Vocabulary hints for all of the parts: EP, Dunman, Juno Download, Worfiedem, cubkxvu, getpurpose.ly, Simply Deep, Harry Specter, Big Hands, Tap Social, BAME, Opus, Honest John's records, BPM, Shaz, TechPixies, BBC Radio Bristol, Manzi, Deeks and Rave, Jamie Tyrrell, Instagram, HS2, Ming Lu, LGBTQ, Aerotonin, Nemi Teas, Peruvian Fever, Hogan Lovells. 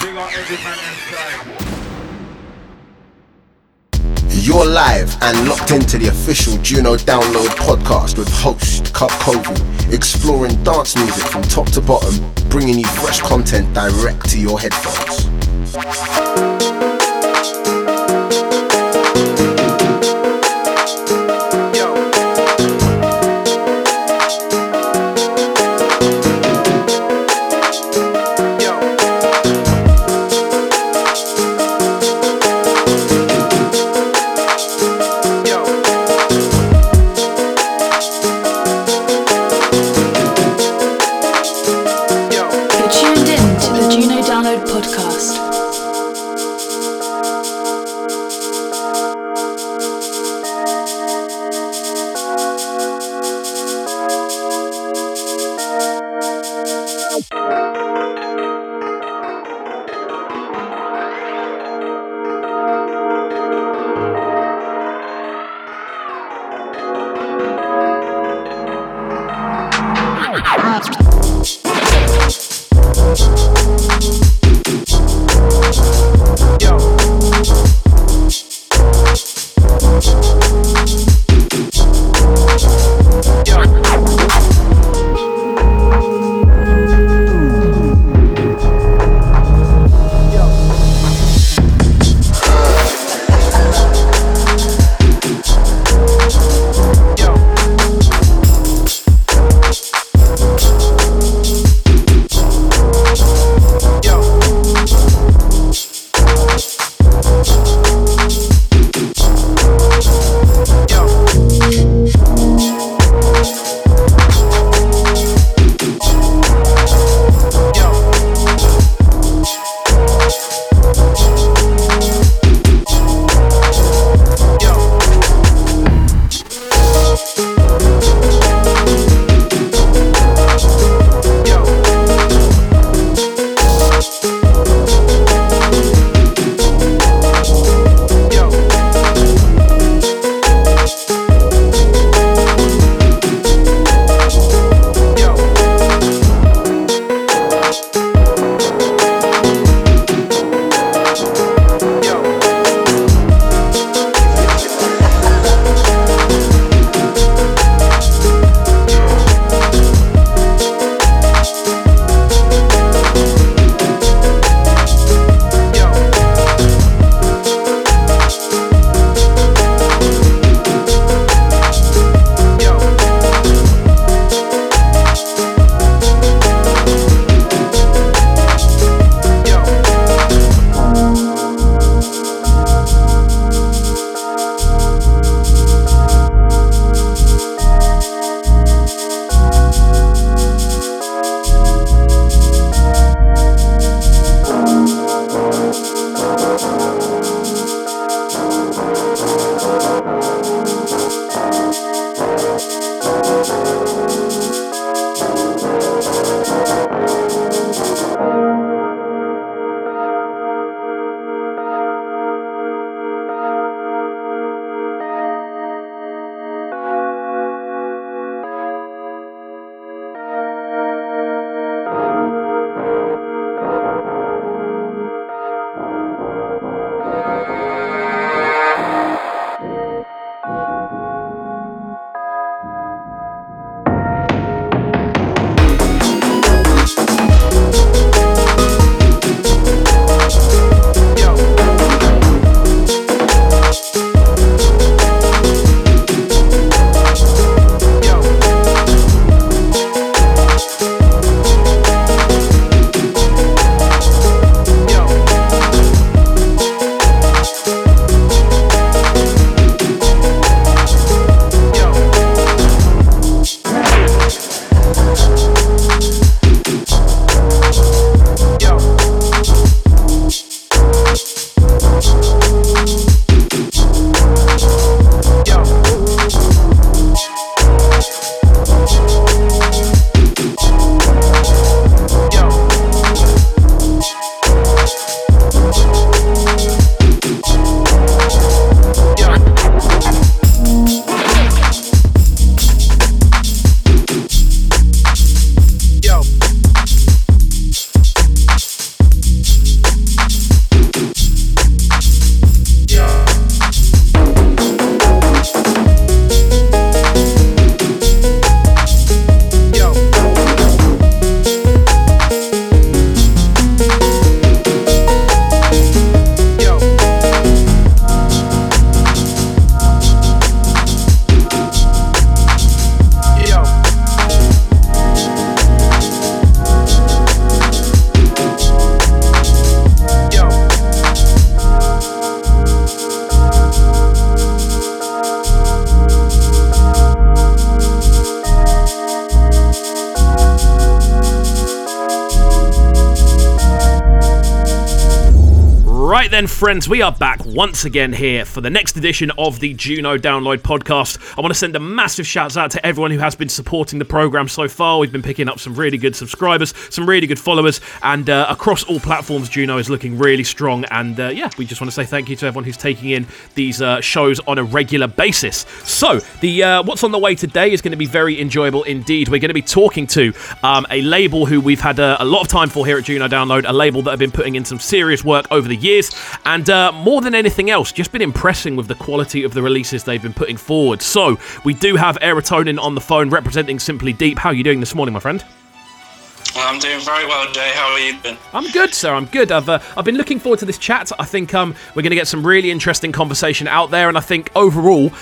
Big up every man inside. You're live and locked into the official Juno Download podcast with host cubkxvu, exploring dance music from top to bottom, bringing you fresh content direct to your headphones. Right then, friends, we are back once again here for the next edition of the Juno Download podcast. I want to send a massive shout out to everyone who has been supporting the programme so far. We've been picking up some really good subscribers, some really good followers, and across all platforms, Juno is looking really strong. And yeah, we just want to say thank you to everyone who's taking in these shows on a regular basis. So, the what's on the way today is going to be very enjoyable indeed. We're going to be talking to a label who we've had a lot of time for here at Juno Download, a label that have been putting in some serious work over the years, and more than anything else, just been impressing with the quality of the releases they've been putting forward. So we do have Aerotonin on the phone representing Simply Deep. How are you doing this morning, my friend? I'm doing very well, Jay. How are you doing? I'm good, sir. I'm good. I've been looking forward to this chat. I think we're going to get some really interesting conversation out there, and I think overall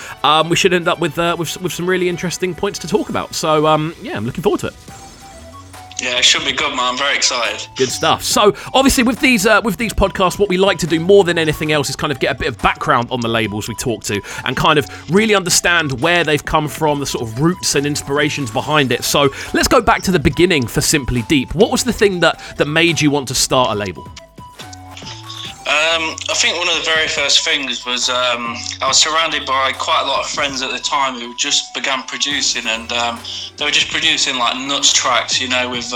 we should end up with some really interesting points to talk about. So yeah, I'm looking forward to it. Yeah, it should be good, man. I'm very excited. Good stuff. So, obviously, with these podcasts, what we like to do more than anything else is kind of get a bit of background on the labels we talk to and kind of really understand where they've come from, the sort of roots and inspirations behind it. So, let's go back to the beginning for Simply Deep. What was the thing that made you want to start a label? I think one of the very first things was I was surrounded by quite a lot of friends at the time who just began producing, and they were just producing like nuts tracks, you know, with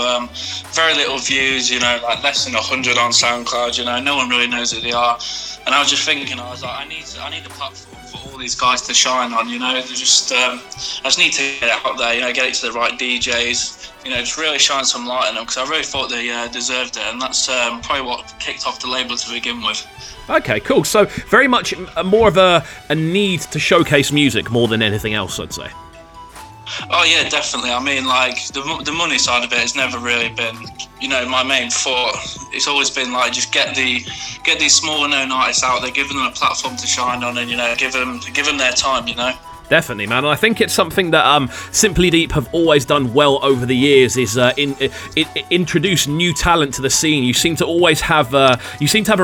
very little views, you know, like less than 100 on SoundCloud, you know, no one really knows who they are. And I was just thinking, I was like, I need a platform for all these guys to shine on, you know. They're just I just need to get it out there, you know, get it to the right DJs. You know, just really shine some light on them, because I really thought they deserved it, and that's probably what kicked off the label to begin with. Okay, cool. So very much more of a need to showcase music more than anything else, I'd say. Oh yeah, definitely. I mean, like the money side of it has never really been, you know, my main thought. It's always been like just get these smaller known artists out there, giving them a platform to shine on, and you know, give them their time, you know. Definitely, man. And I think it's something that Simply Deep have always done well over the years is introduce new talent to the scene. You seem to always have a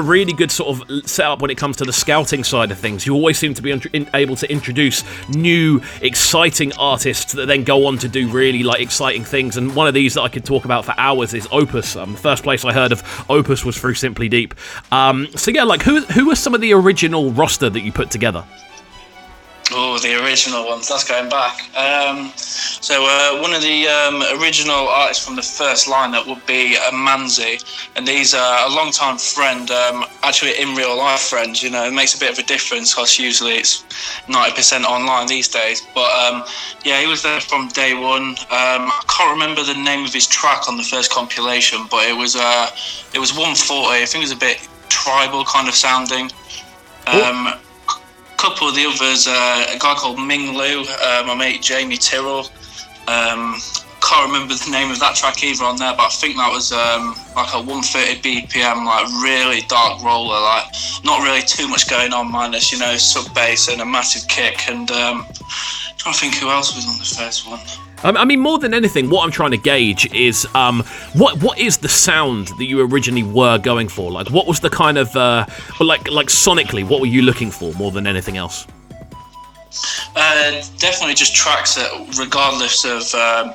really good sort of setup when it comes to the scouting side of things. You always seem to be able to introduce new, exciting artists that then go on to do really like exciting things. And one of these that I could talk about for hours is Opus. The first place I heard of Opus was through Simply Deep. So yeah, like who were some of the original roster that you put together? Oh, the original ones, that's going back. So one of the original artists from the first lineup would be Manzi, and he's a long-time friend, actually in real-life friends, you know. It makes a bit of a difference, because usually it's 90% online these days. But yeah, he was there from day one. I can't remember the name of his track on the first compilation, but it was 140, I think it was a bit tribal kind of sounding. Couple of the others, a guy called Ming Lu, my mate Jamie Tyrrell. Can't remember the name of that track either on there, but I think that was like a 130 BPM, like really dark roller, like not really too much going on, minus, you know, sub bass and a massive kick. And I'm trying to think who else was on the first one. I mean, more than anything, what I'm trying to gauge is what is the sound that you originally were going for? Like, what was the kind of, like sonically, what were you looking for more than anything else? Definitely just tracks that, regardless of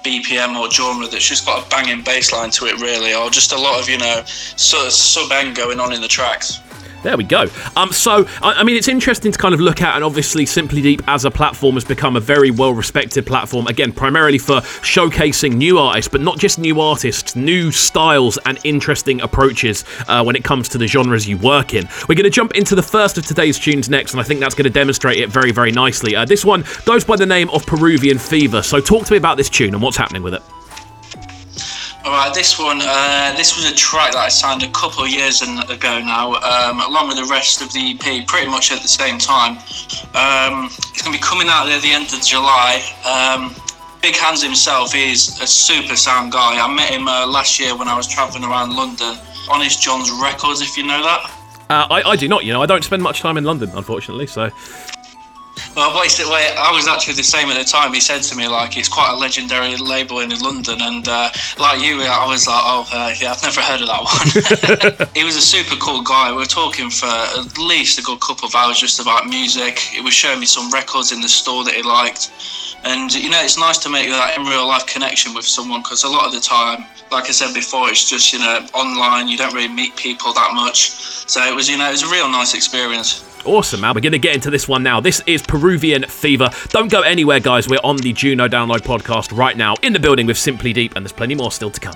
BPM or genre, that's just got a banging bass line to it, really, or just a lot of, you know, sort of sub-end going on in the tracks. There we go. So, I mean, it's interesting to kind of look at, and obviously Simply Deep as a platform has become a very well-respected platform, again, primarily for showcasing new artists, but not just new artists, new styles and interesting approaches when it comes to the genres you work in. We're going to jump into the first of today's tunes next, and I think that's going to demonstrate it very, very nicely. This one goes by the name of Peruvian Fever, so talk to me about this tune and what's happening with it. Alright, this one, this was a track that I signed a couple of years ago now, along with the rest of the EP, pretty much at the same time. It's going to be coming out at the end of July. Big Hands himself is a super sound guy. I met him last year when I was travelling around London. Honest John's Records, if you know that. I do not, you know. I don't spend much time in London, unfortunately, so... Well, basically, I was actually the same at the time. He said to me, like, it's quite a legendary label in London, and like you, I was like, oh, yeah, I've never heard of that one. He was a super cool guy. We were talking for at least a good couple of hours just about music. He was showing me some records in the store that he liked. And, you know, it's nice to make that in real life connection with someone, because a lot of the time, like I said before, it's just, you know, online. You don't really meet people that much. So it was, you know, it was a real nice experience. Awesome, man. We're going to get into this one now. This is Peruvian Fever. Don't go anywhere, guys. We're on the Juno Download podcast right now, in the building with Simply Deep, and there's plenty more still to come.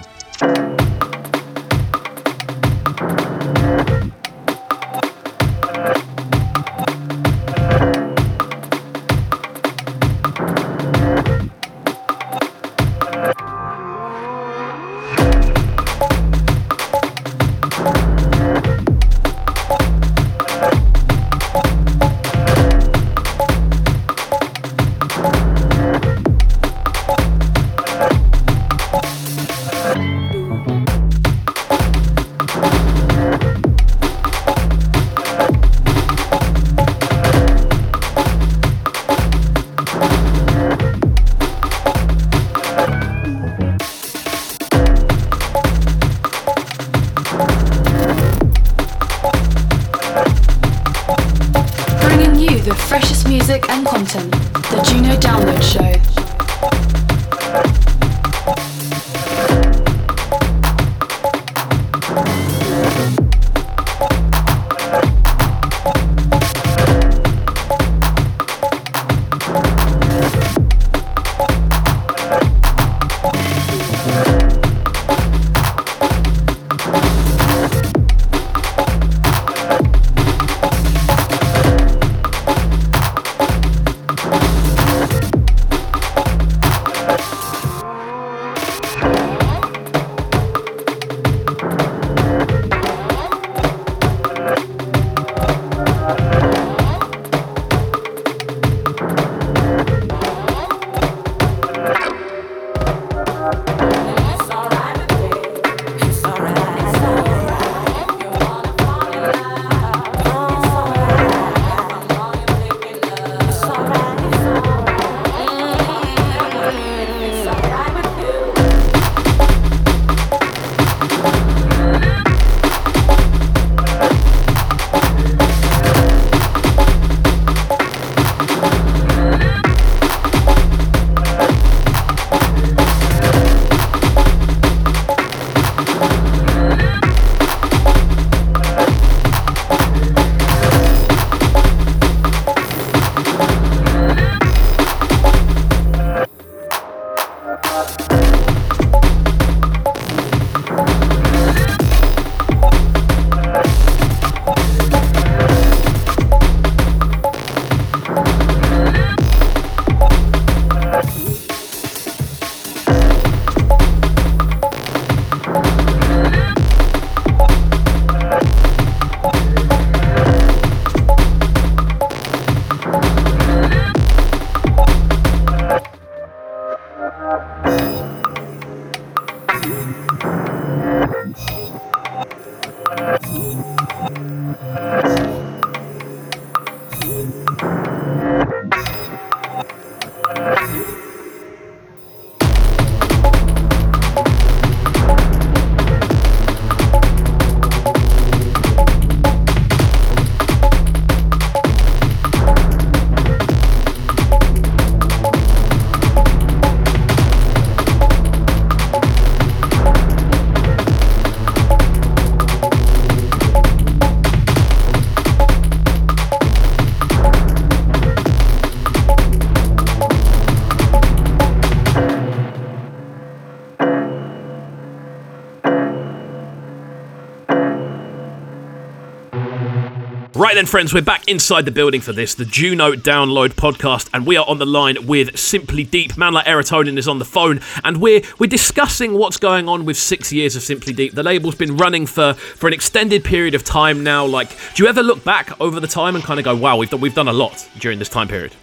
Right then, friends, we're back inside the building for this, the Juno Download podcast, and we are on the line with Simply Deep. Man like Aerotonin is on the phone, and we're discussing what's going on with 6 years of Simply Deep. The label's been running for an extended period of time now. Like, do you ever look back over the time and kind of go, wow, we've done a lot during this time period?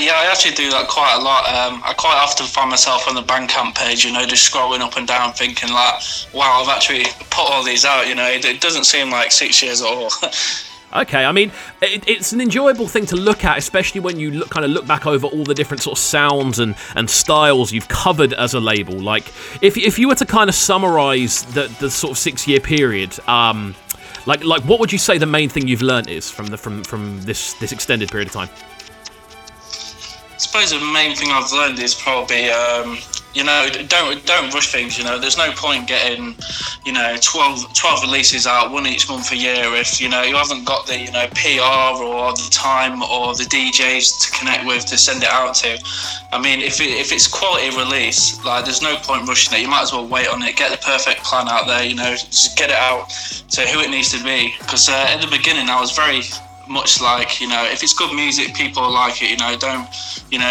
Yeah, I actually do that quite a lot. I quite often find myself on the Bandcamp page, you know, just scrolling up and down, thinking like, wow, I've actually put all these out, you know. It doesn't seem like 6 years at all. Okay, I mean, it's an enjoyable thing to look at, especially when you look back over all the different sort of sounds and styles you've covered as a label. Like, if you were to kind of summarise the sort of 6 year period, like what would you say the main thing you've learned is from this extended period of time? I suppose the main thing I've learned is probably, don't rush things, There's no point getting, 12 releases out, one each month a year if, you haven't got the, PR or the time or the DJs to connect with to send it out to. I mean, if it's quality release, like, there's no point rushing it. You might as well wait on it, get the perfect plan out there, just get it out to who it needs to be. Because at the beginning, I was very much like, if it's good music, people like it,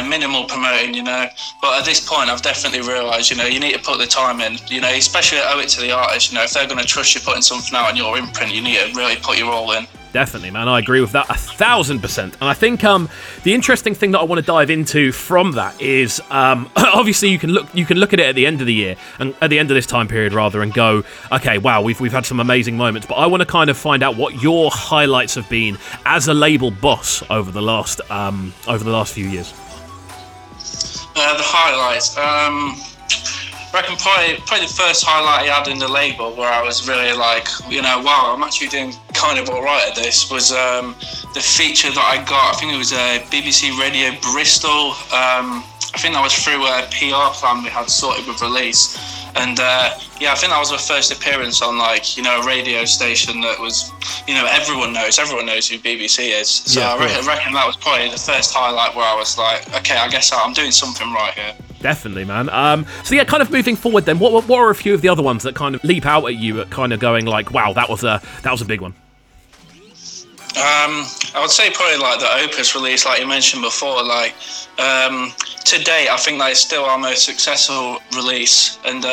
minimal promoting, But at this point, I've definitely realised, you need to put the time in, especially owe it to the artist, if they're going to trust you putting something out on your imprint, you need to really put your all in. Definitely, man. I agree with that 1,000%. And I think the interesting thing that I want to dive into from that is obviously you can look at it at the end of the year and at the end of this time period rather, and go, okay, wow, we've had some amazing moments. But I want to kind of find out what your highlights have been as a label boss over the last few years. The highlights. I reckon probably the first highlight I had in the label where I was really like, wow, I'm actually doing kind of all right at this, was the feature that I got. I think it was BBC Radio Bristol. I think that was through a PR plan we had sorted with release. And I think that was my first appearance on a radio station that was, everyone knows who BBC is. So yeah, I reckon that was probably the first highlight where I was like, okay, I guess I'm doing something right here. Definitely, man. Kind of moving forward then, what are a few of the other ones that kind of leap out at you at kind of going like, wow, that was a big one? I would say probably the Opus release, like you mentioned before, to date, I think that is still our most successful release. And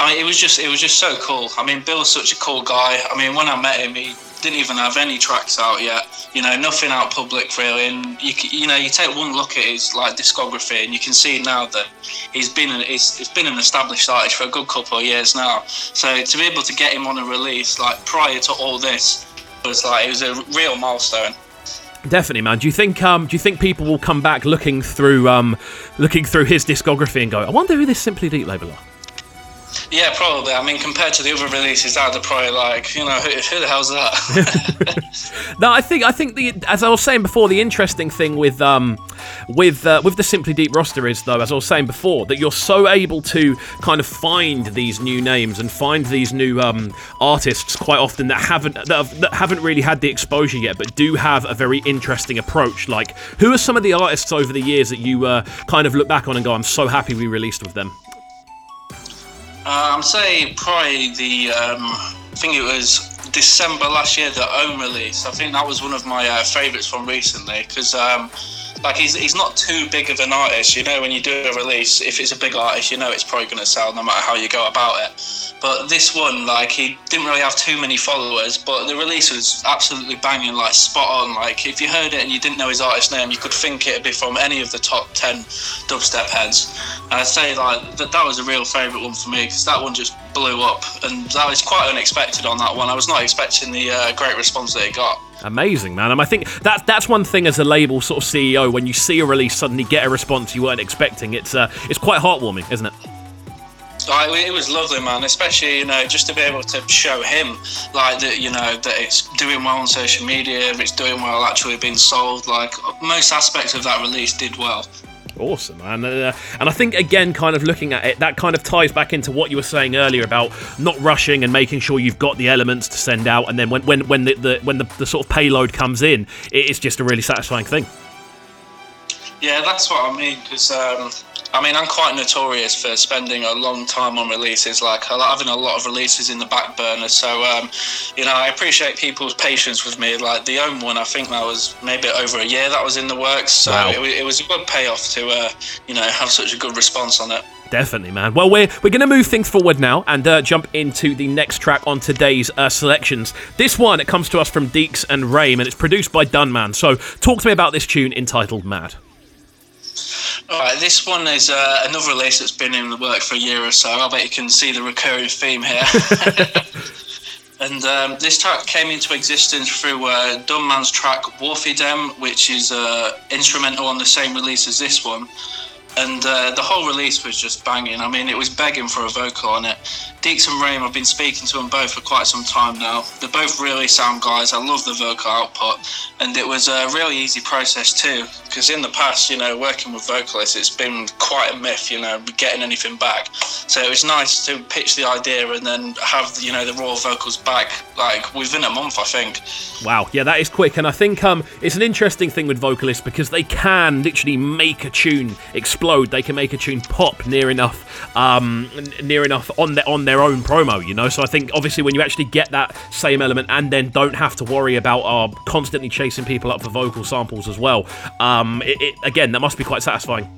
it was just so cool. I mean, Bill's such a cool guy. I mean, when I met him, he didn't even have any tracks out yet, nothing out public really, and you take one look at his discography and you can see now that he's been an established artist for a good couple of years now. So to be able to get him on a release prior to all this was it was a real milestone. Definitely, man. Do you think people will come back looking through his discography and go, I wonder who this Simply Deep label are? Yeah, probably. I mean, compared to the other releases, I'd probably who the hell's that? No, I think as I was saying before, the interesting thing with the Simply Deep roster is, though, as I was saying before, that you're so able to kind of find these new names and find these new artists quite often that haven't really had the exposure yet, but do have a very interesting approach. Like, who are some of the artists over the years that you kind of look back on and go, I'm so happy we released with them? I'd say probably I think it was December last year, the Own release. I think that was one of my favourites from recently, because he's not too big of an artist. When you do a release, if it's a big artist, it's probably going to sell no matter how you go about it. But this one, he didn't really have too many followers, but the release was absolutely banging, spot on. If you heard it and you didn't know his artist name, you could think it'd be from any of the top 10 dubstep heads. And I'd say that was a real favourite one for me, because that one just blew up, and that was quite unexpected on that one. I was not expecting the great response that it got. Amazing, man. And I think that's one thing as a label sort of CEO, when you see a release suddenly get a response you weren't expecting, it's quite heartwarming, isn't it? It was lovely, man, especially, just to be able to show him, that, that it's doing well on social media, it's doing well actually being sold, most aspects of that release did well. Awesome, man. And I think, again, kind of looking at it, that kind of ties back into what you were saying earlier about not rushing and making sure you've got the elements to send out, and then when the sort of payload comes in, it's just a really satisfying thing. Yeah, that's what I mean, because I'm quite notorious for spending a long time on releases, having a lot of releases in the back burner. So, I appreciate people's patience with me. The Own one, I think that was maybe over a year that was in the works. So wow. It was a good payoff to, have such a good response on it. Definitely, man. Well, we're going to move things forward now and jump into the next track on today's selections. This one, it comes to us from Deeks and Rave, and it's produced by Dunman. So talk to me about this tune entitled Mad. Alright, this one is another release that's been in the work for a year or so. I bet you can see the recurring theme here. And this track came into existence through Dunman's track Worfiedem, which is instrumental on the same release as this one. And the whole release was just banging. I mean, it was begging for a vocal on it. Deeks and Rave, I've been speaking to them both for quite some time now. They're both really sound guys. I love the vocal output. And it was a really easy process too, because in the past, you know, working with vocalists, it's been quite a myth, you know, getting anything back. So it was nice to pitch the idea and then have, you know, the raw vocals back, like, within a month, I think. Wow, yeah, that is quick. And I think it's an interesting thing with vocalists, because they can literally make a tune explode. They can make a tune pop near enough on their own promo, you know. So I think obviously when you actually get that same element and then don't have to worry about constantly chasing people up for vocal samples as well, it again, that must be quite satisfying.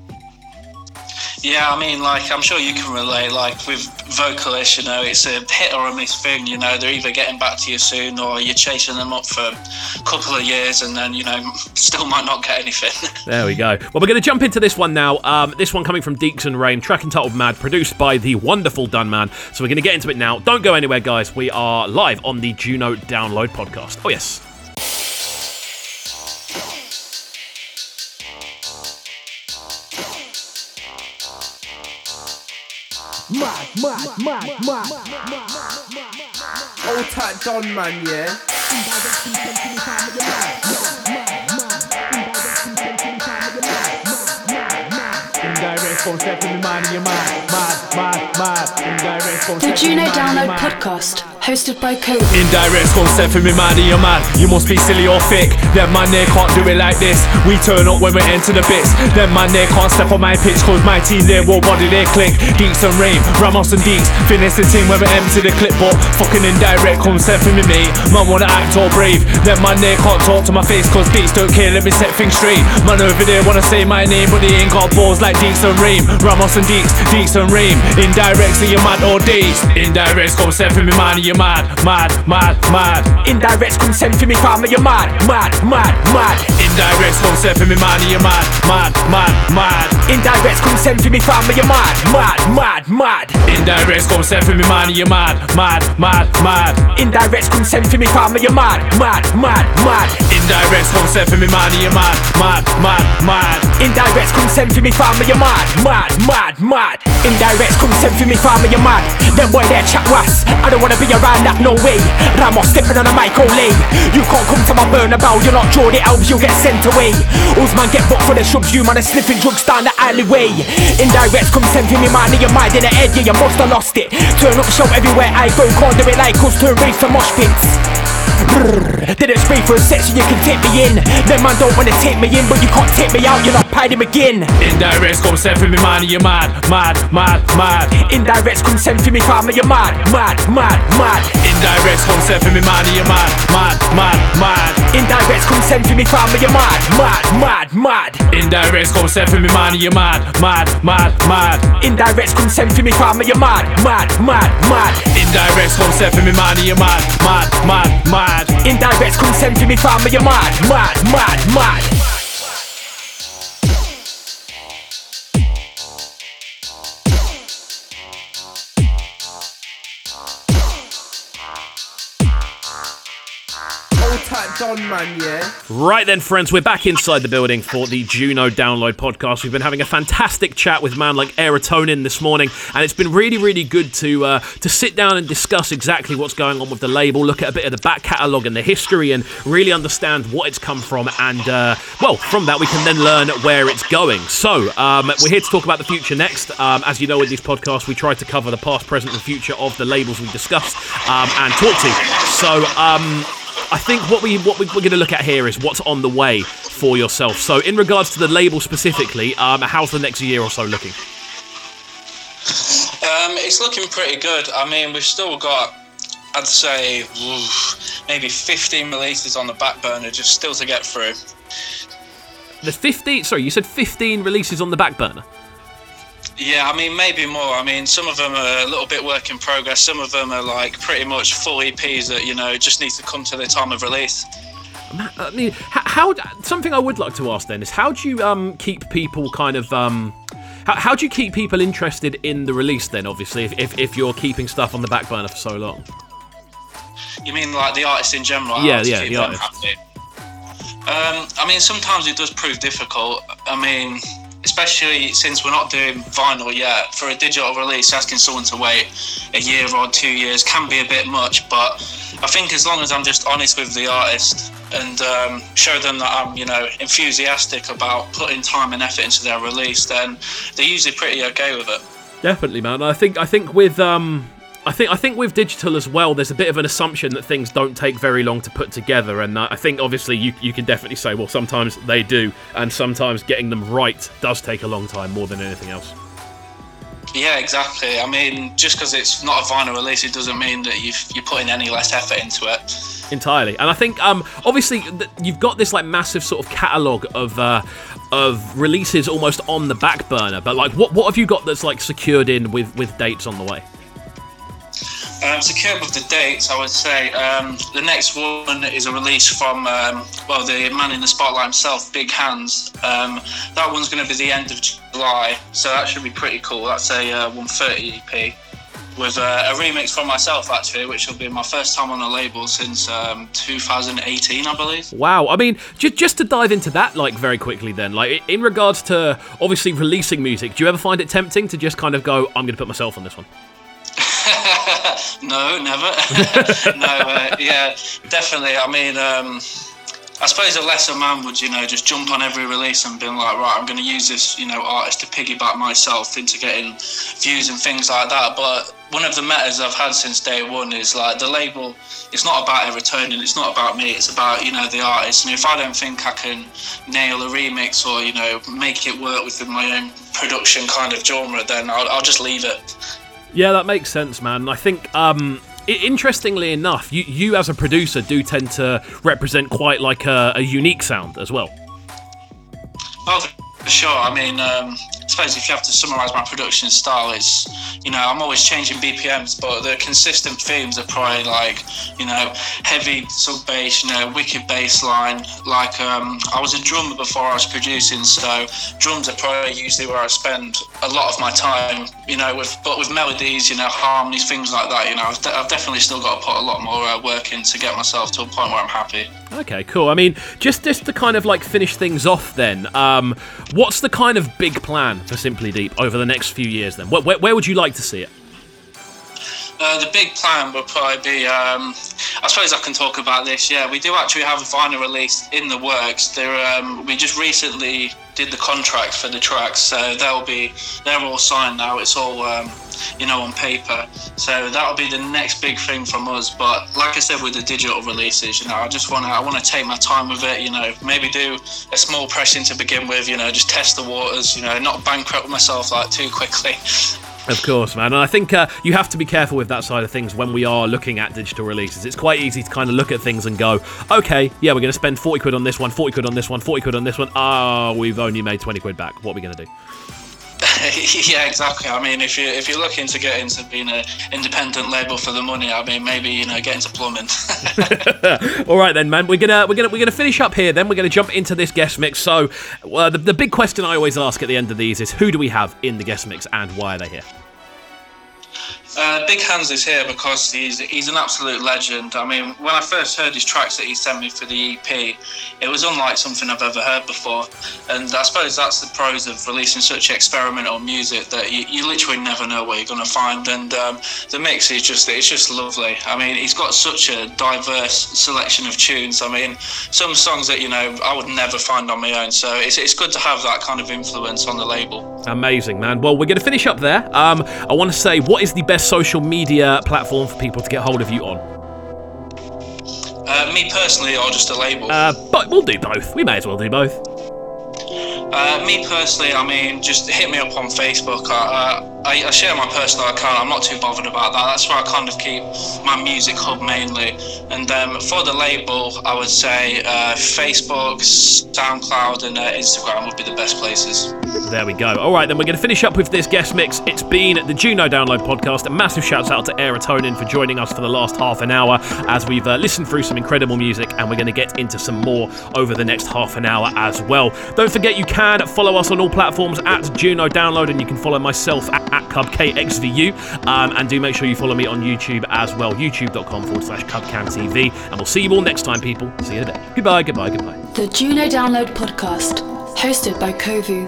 Yeah, I mean, like, I'm sure you can relate, like, with vocalists, you know, it's a hit or a miss thing, you know, they're either getting back to you soon or you're chasing them up for a couple of years and then, you know, still might not get anything. There we go. Well, we're going to jump into this one now. This one coming from Deeks and Rave, track entitled Mad, produced by the wonderful Dunman. So we're going to get into it now. Don't go anywhere, guys. We are live on the Juno Download podcast. Oh, yes. Mad. Old tight Dunman, yeah. Indirect phone step in the mind in your mind. Mad. Indirect phone step in the Juno Download podcast. Hosted by Kobe. Indirect concept from me, man, you're mad. You must be silly or thick. Them man there can't do it like this. We turn up when we enter the bits. Them man there can't step on my pitch, cause my team there will body their click. Deeks and Rave, Ramos and Deeks, finish the team when we empty the clipboard. Fucking indirect concept from me, mate. Man wanna act all brave. Them man there can't talk to my face, cause Deeks don't care, let me set things straight. Man over there wanna say my name, but they ain't got balls like Deeks and Rave, Ramos and Deeks, Deeks and Rave. Indirect, so you're mad all day. Indirect concept from me, man, you're mad. Indirect consent for me, family, you're mad. Indirect consent for me, man, you're mad. Indirect consent for me, family, you're mad. Indirect consent for me, man, you're mad. Indirect consent for me, family, you're mad. Indirect consent for me, man, you're mad. Indirect consent for me, family, you're mad. Indirect consent for me, family, you're mad. Them boy there chat was, I don't wanna be around. That no way, Ramos stepping on a mic all late. You can't come to my burnabout, you're not drawing it out, you'll get sent away. Usman get booked for the shrubs, you man are sniffing drugs down the alleyway. Indirect come send for me, man, in your mind in the head, yeah, you must have lost it. Turn up, shout everywhere I go, can't do it like us, turn race to mosh pits. Didn't spray for a section, you can take me in. Them man don't wanna take me in, but you can't take me out, you're not hiding again. Indirect consent for me, man, you're mad. Indirect consent for me, family, you're mad. Indirect consent for me, man, you're mad. Indirect consent for me, family, you're mad. Indirect consent for me, man, you're mad. Indirect consent for me, family, you're mad. Indirect consent for me, man, you're mad. Indirect consent to me, family, you're mad. Dunman, yeah. Right then, friends, we're back inside the building for the Juno Download podcast. We've been having a fantastic chat with man like Aerotonin this morning, and it's been really, really good to sit down and discuss exactly what's going on with the label, look at a bit of the back catalogue and the history, and really understand what it's come from. And well, from that we can then learn where it's going. So we're here to talk about the future next. As you know, with these podcasts, we try to cover the past, present, and future of the labels we discuss and talk to. So. I think what we're going to look at here is what's on the way for yourself. So in regards to the label specifically, how's the next year or so looking? It's looking pretty good. I mean, we've still got, I'd say, maybe 15 releases on the back burner just still to get through. The 15? Sorry, you said 15 releases on the back burner? Yeah, I mean, maybe more. I mean, some of them are a little bit work in progress. Some of them are, like, pretty much full EPs that, you know, just need to come to the time of release. I mean, something I would like to ask then is how do you keep people kind of... how do you keep people interested in the release then, obviously, if you're keeping stuff on the back burner for so long? You mean, like, the artists in general? Yeah, the artists. I mean, sometimes it does prove difficult. I mean... especially since we're not doing vinyl yet, for a digital release, asking someone to wait a year or 2 years can be a bit much, but I think as long as I'm just honest with the artist and show them that I'm, you know, enthusiastic about putting time and effort into their release, then they're usually pretty okay with it. Definitely, man. I think with digital as well, there's a bit of an assumption that things don't take very long to put together, and I think obviously you can definitely say, well, sometimes they do, and sometimes getting them right does take a long time more than anything else. Yeah, exactly. I mean, just because it's not a vinyl release, it doesn't mean that you're putting any less effort into it. Entirely. And I think, obviously, you've got this like massive sort of catalogue of releases almost on the back burner, but like, what have you got that's like secured in with dates on the way? Secured with the dates, I would say the next one is a release from the man in the spotlight himself, Big Hands. That one's going to be the end of July, so that should be pretty cool. That's a 130 EP with a remix from myself, actually, which will be my first time on a label since 2018, I believe. Wow. I mean, just to dive into that like very quickly then, like in regards to obviously releasing music, do you ever find it tempting to just kind of go, I'm going to put myself on this one? No, never. Yeah, definitely. I mean, I suppose a lesser man would, you know, just jump on every release and been like, right, I'm going to use this, you know, artist to piggyback myself into getting views and things like that. But one of the metas I've had since day one is like the label. It's not about Aerotonin. It's not about me. It's about, you know, the artist. And if I don't think I can nail a remix or, you know, make it work within my own production kind of genre, then I'll just leave it. Yeah, that makes sense, man. I think, interestingly enough, you as a producer do tend to represent quite like a unique sound as well. Oh, for sure. I mean, I suppose if you have to summarise my production style, it's, you know, I'm always changing BPMs, but the consistent themes are probably like, you know, heavy sub bass, you know, wicked bass line. Like, I was a drummer before I was producing, so drums are probably usually where I spend a lot of my time, you know, with melodies, you know, harmonies, things like that, you know, I've definitely still got to put a lot more work in to get myself to a point where I'm happy. Okay, cool. I mean, just to kind of like finish things off then, what's the kind of big plan for Simply Deep over the next few years then? Where would you like to see it? The big plan would probably be, I suppose I can talk about this, yeah. We do actually have a vinyl release in the works. We just recently did the contract for the tracks, so they're all signed now. It's all, you know, on paper. So that'll be the next big thing from us. But like I said, with the digital releases, you know, I want to take my time with it, you know, maybe do a small pressing to begin with, you know, just test the waters, you know, not bankrupt myself like too quickly. Of course, man. And I think you have to be careful with that side of things when we are looking at digital releases. It's quite easy to kind of look at things and go, okay, yeah, we're going to spend 40 quid on this one, 40 quid on this one, 40 quid on this one. Ah, we've only made 20 quid back. What are we going to do? Yeah, exactly. I mean, if you're looking to get into being an independent label for the money, I mean, maybe, you know, get into plumbing. All right then, man. We're gonna finish up here. Then we're gonna jump into this guest mix. So, the big question I always ask at the end of these is, who do we have in the guest mix, and why are they here? Big Hands is here because he's an absolute legend. I mean, when I first heard his tracks that he sent me for the EP, it was unlike something I've ever heard before. And I suppose that's the pros of releasing such experimental music, that you literally never know what you're going to find. And the mix is just lovely. I mean, he's got such a diverse selection of tunes. I mean, some songs that, you know, I would never find on my own. So it's good to have that kind of influence on the label. Amazing, man. Well, we're going to finish up there. I want to say, what is the best social media platform for people to get hold of you on? Me personally, or just a label? But we'll do both. We may as well do both. Me personally, I mean, just hit me up on Facebook. I share my personal account. I'm not too bothered about that. That's where I kind of keep my music hub mainly. And for the label, I would say Facebook, SoundCloud, and Instagram would be the best places. There we go. All right, then we're going to finish up with this guest mix. It's been the Juno Download podcast. A massive shout out to Aerotonin for joining us for the last half an hour as we've listened through some incredible music, and we're going to get into some more over the next half an hour as well. Don't forget, you can follow us on all platforms at Juno Download, and you can follow myself at cubkxvu, and do make sure you follow me on YouTube as well, youtube.com/cubcamtv, and we'll see you all next time, people. See you in a bit. Goodbye. The Juno Download podcast, hosted by Kovu.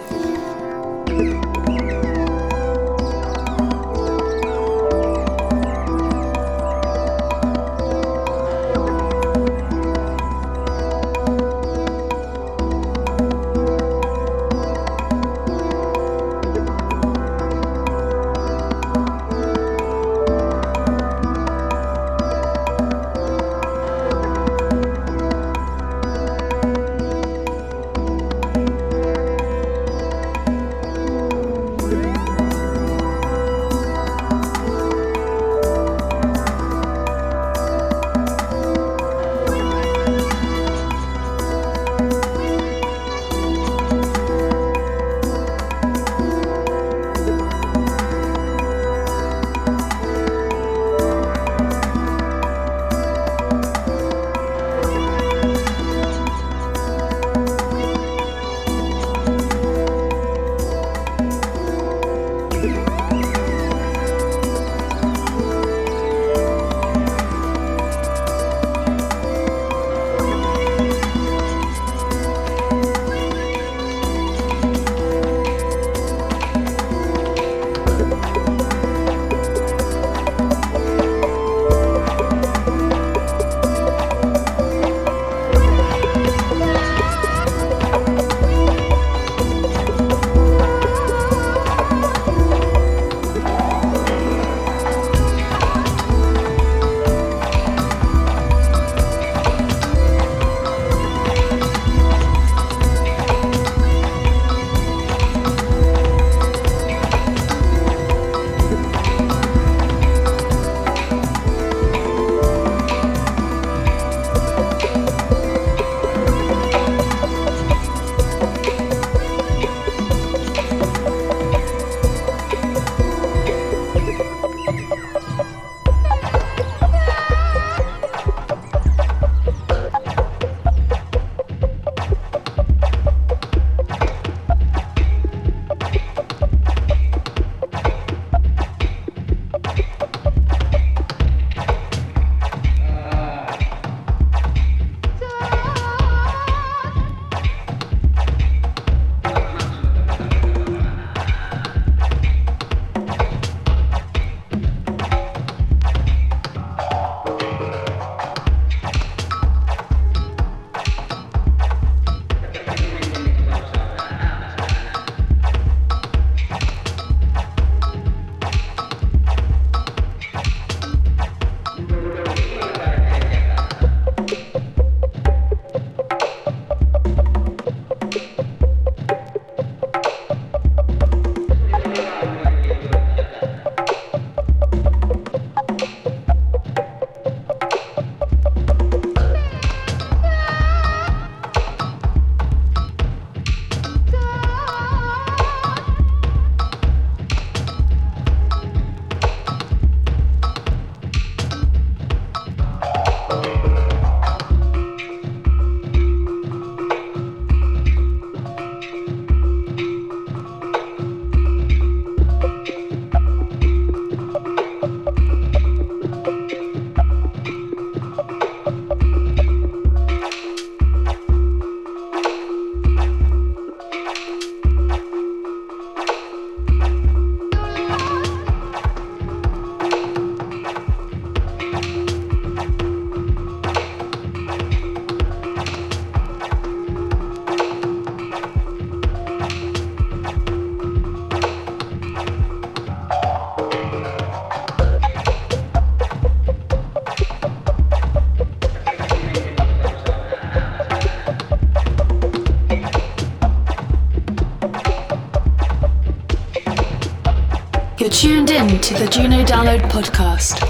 Tuned in to the Juno Download podcast.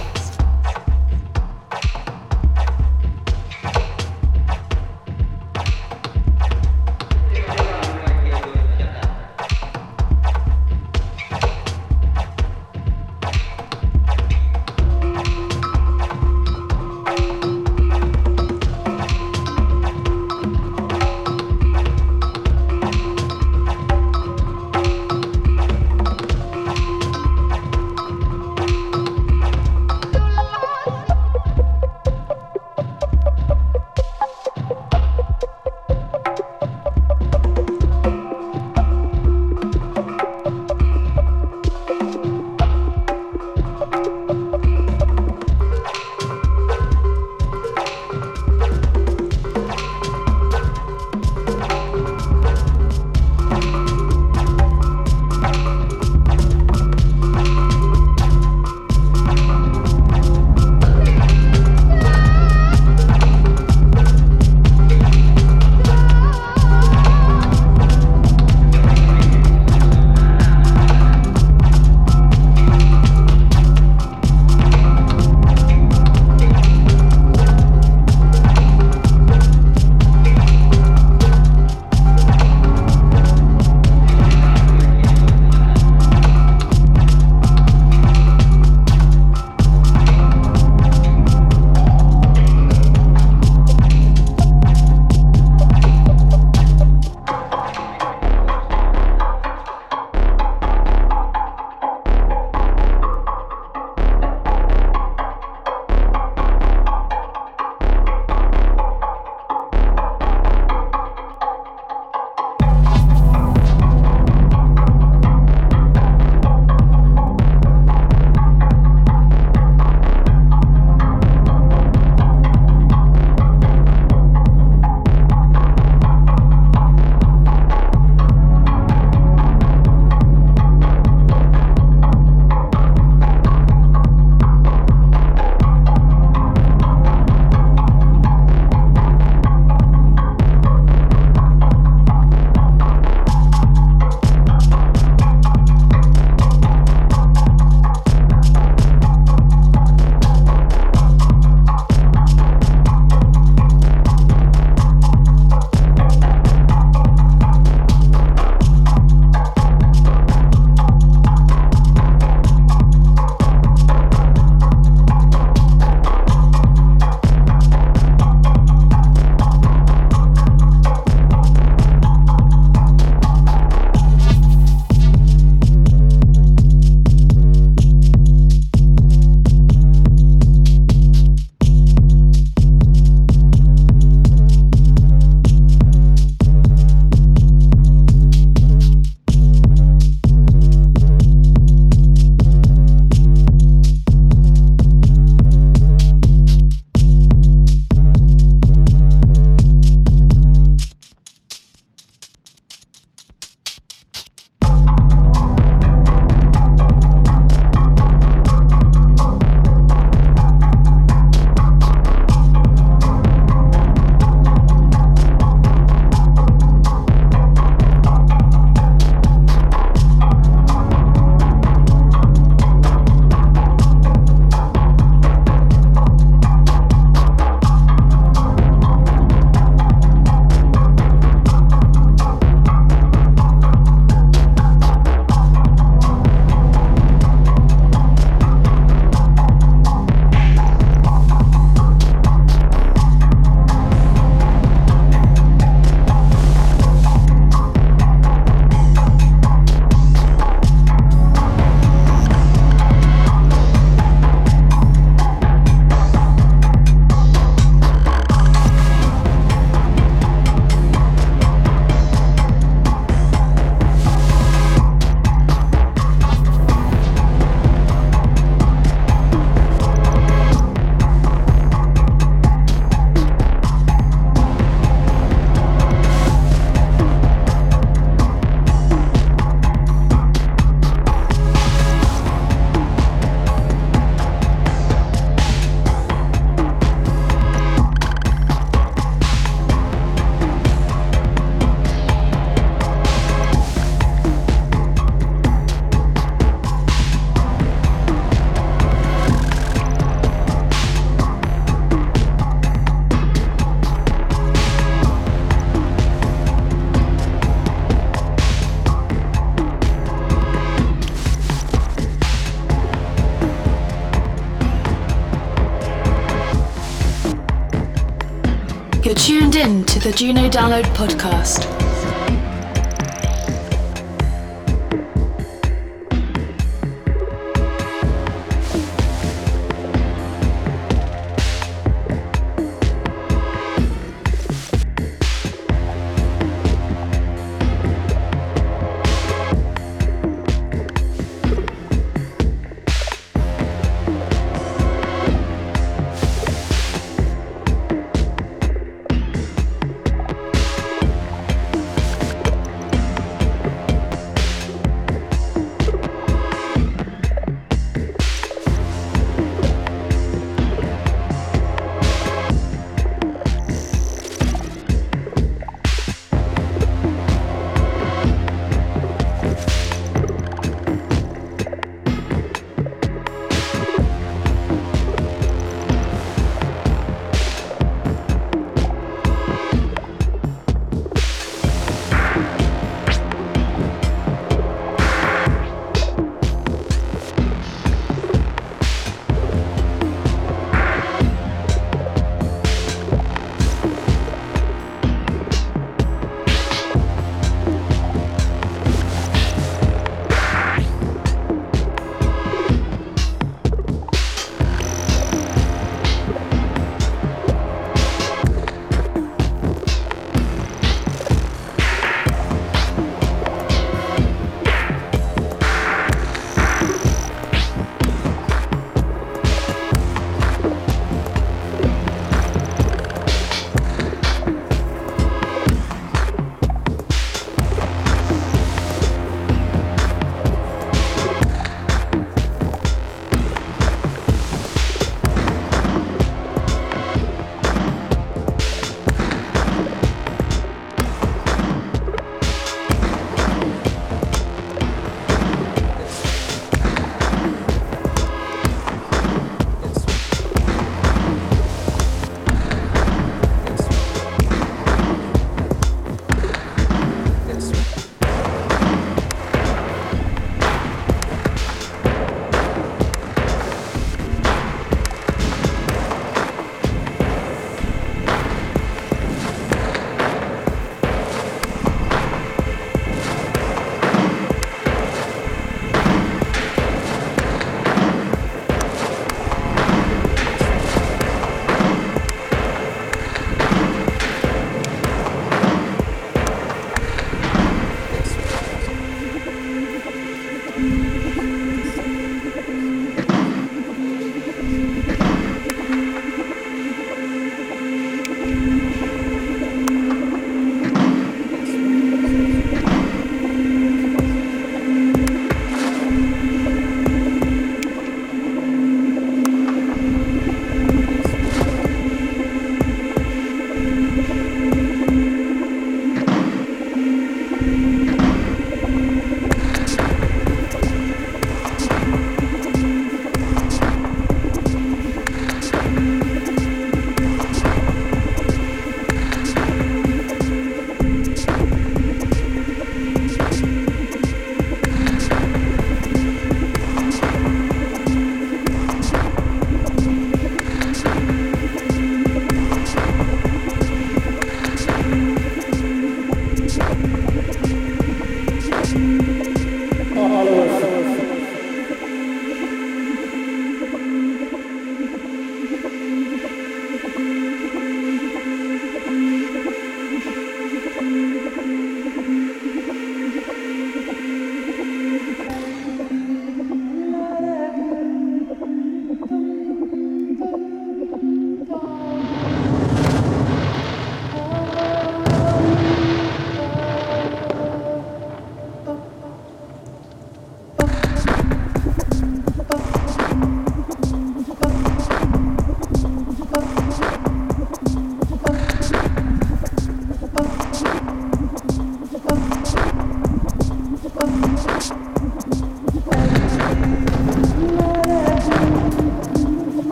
You're tuned in to the Juno Download podcast.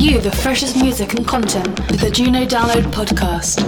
bringing you the freshest music and content with the Juno Download podcast.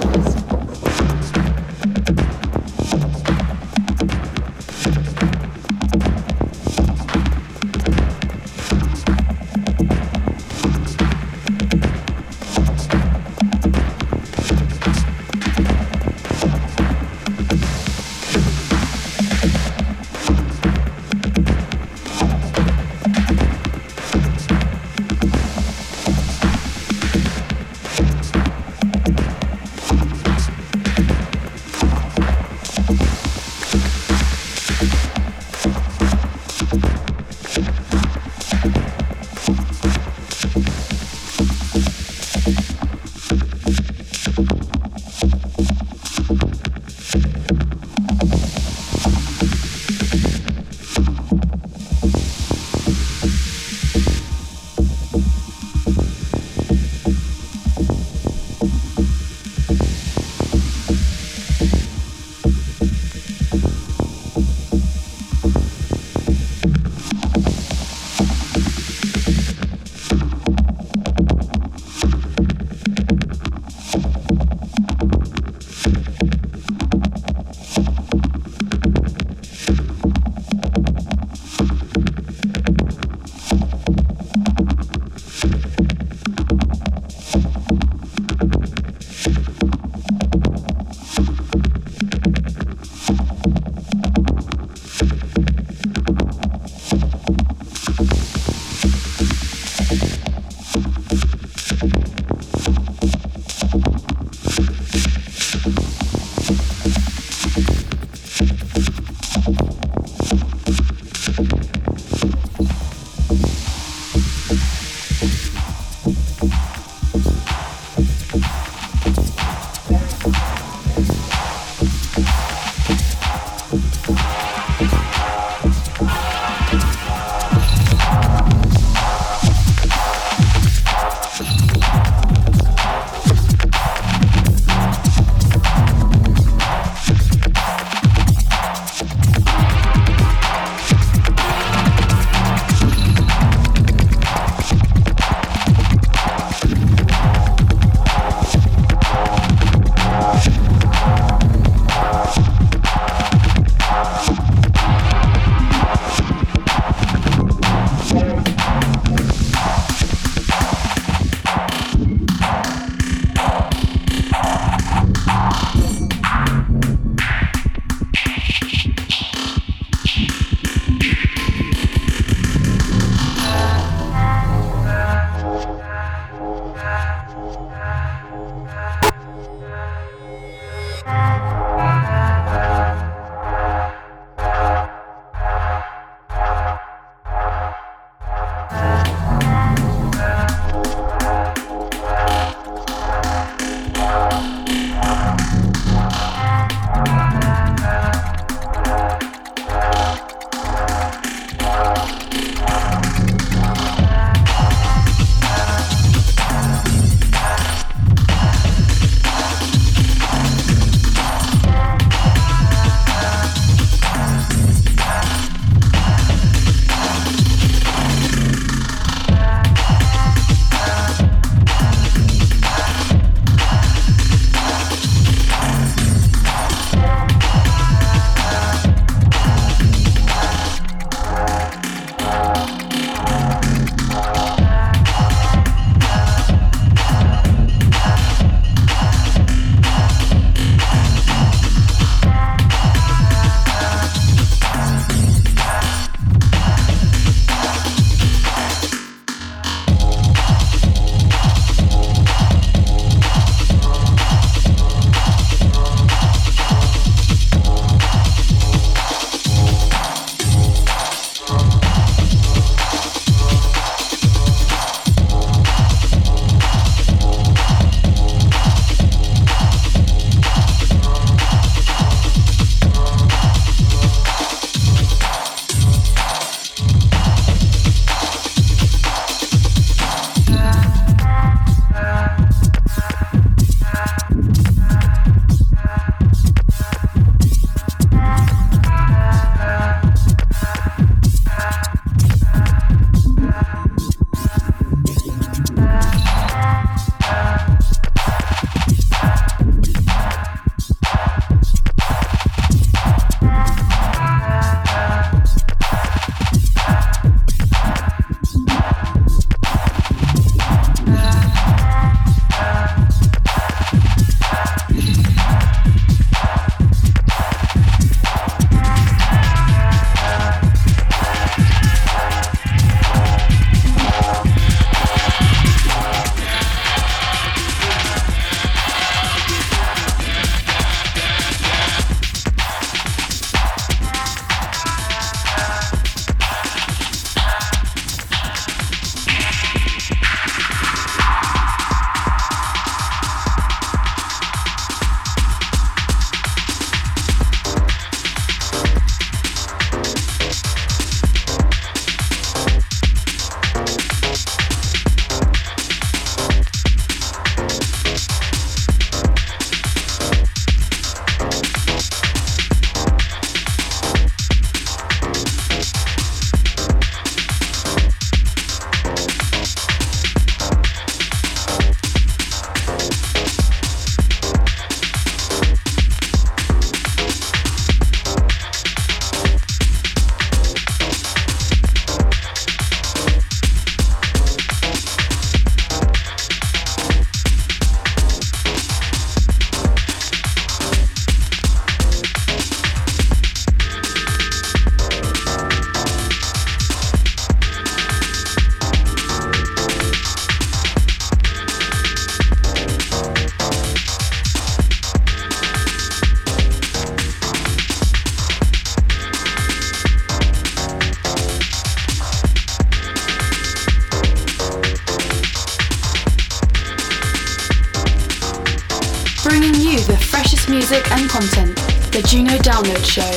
Dance music and content. The Juno Download Show.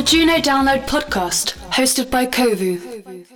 The Juno Download podcast, hosted by Kovu.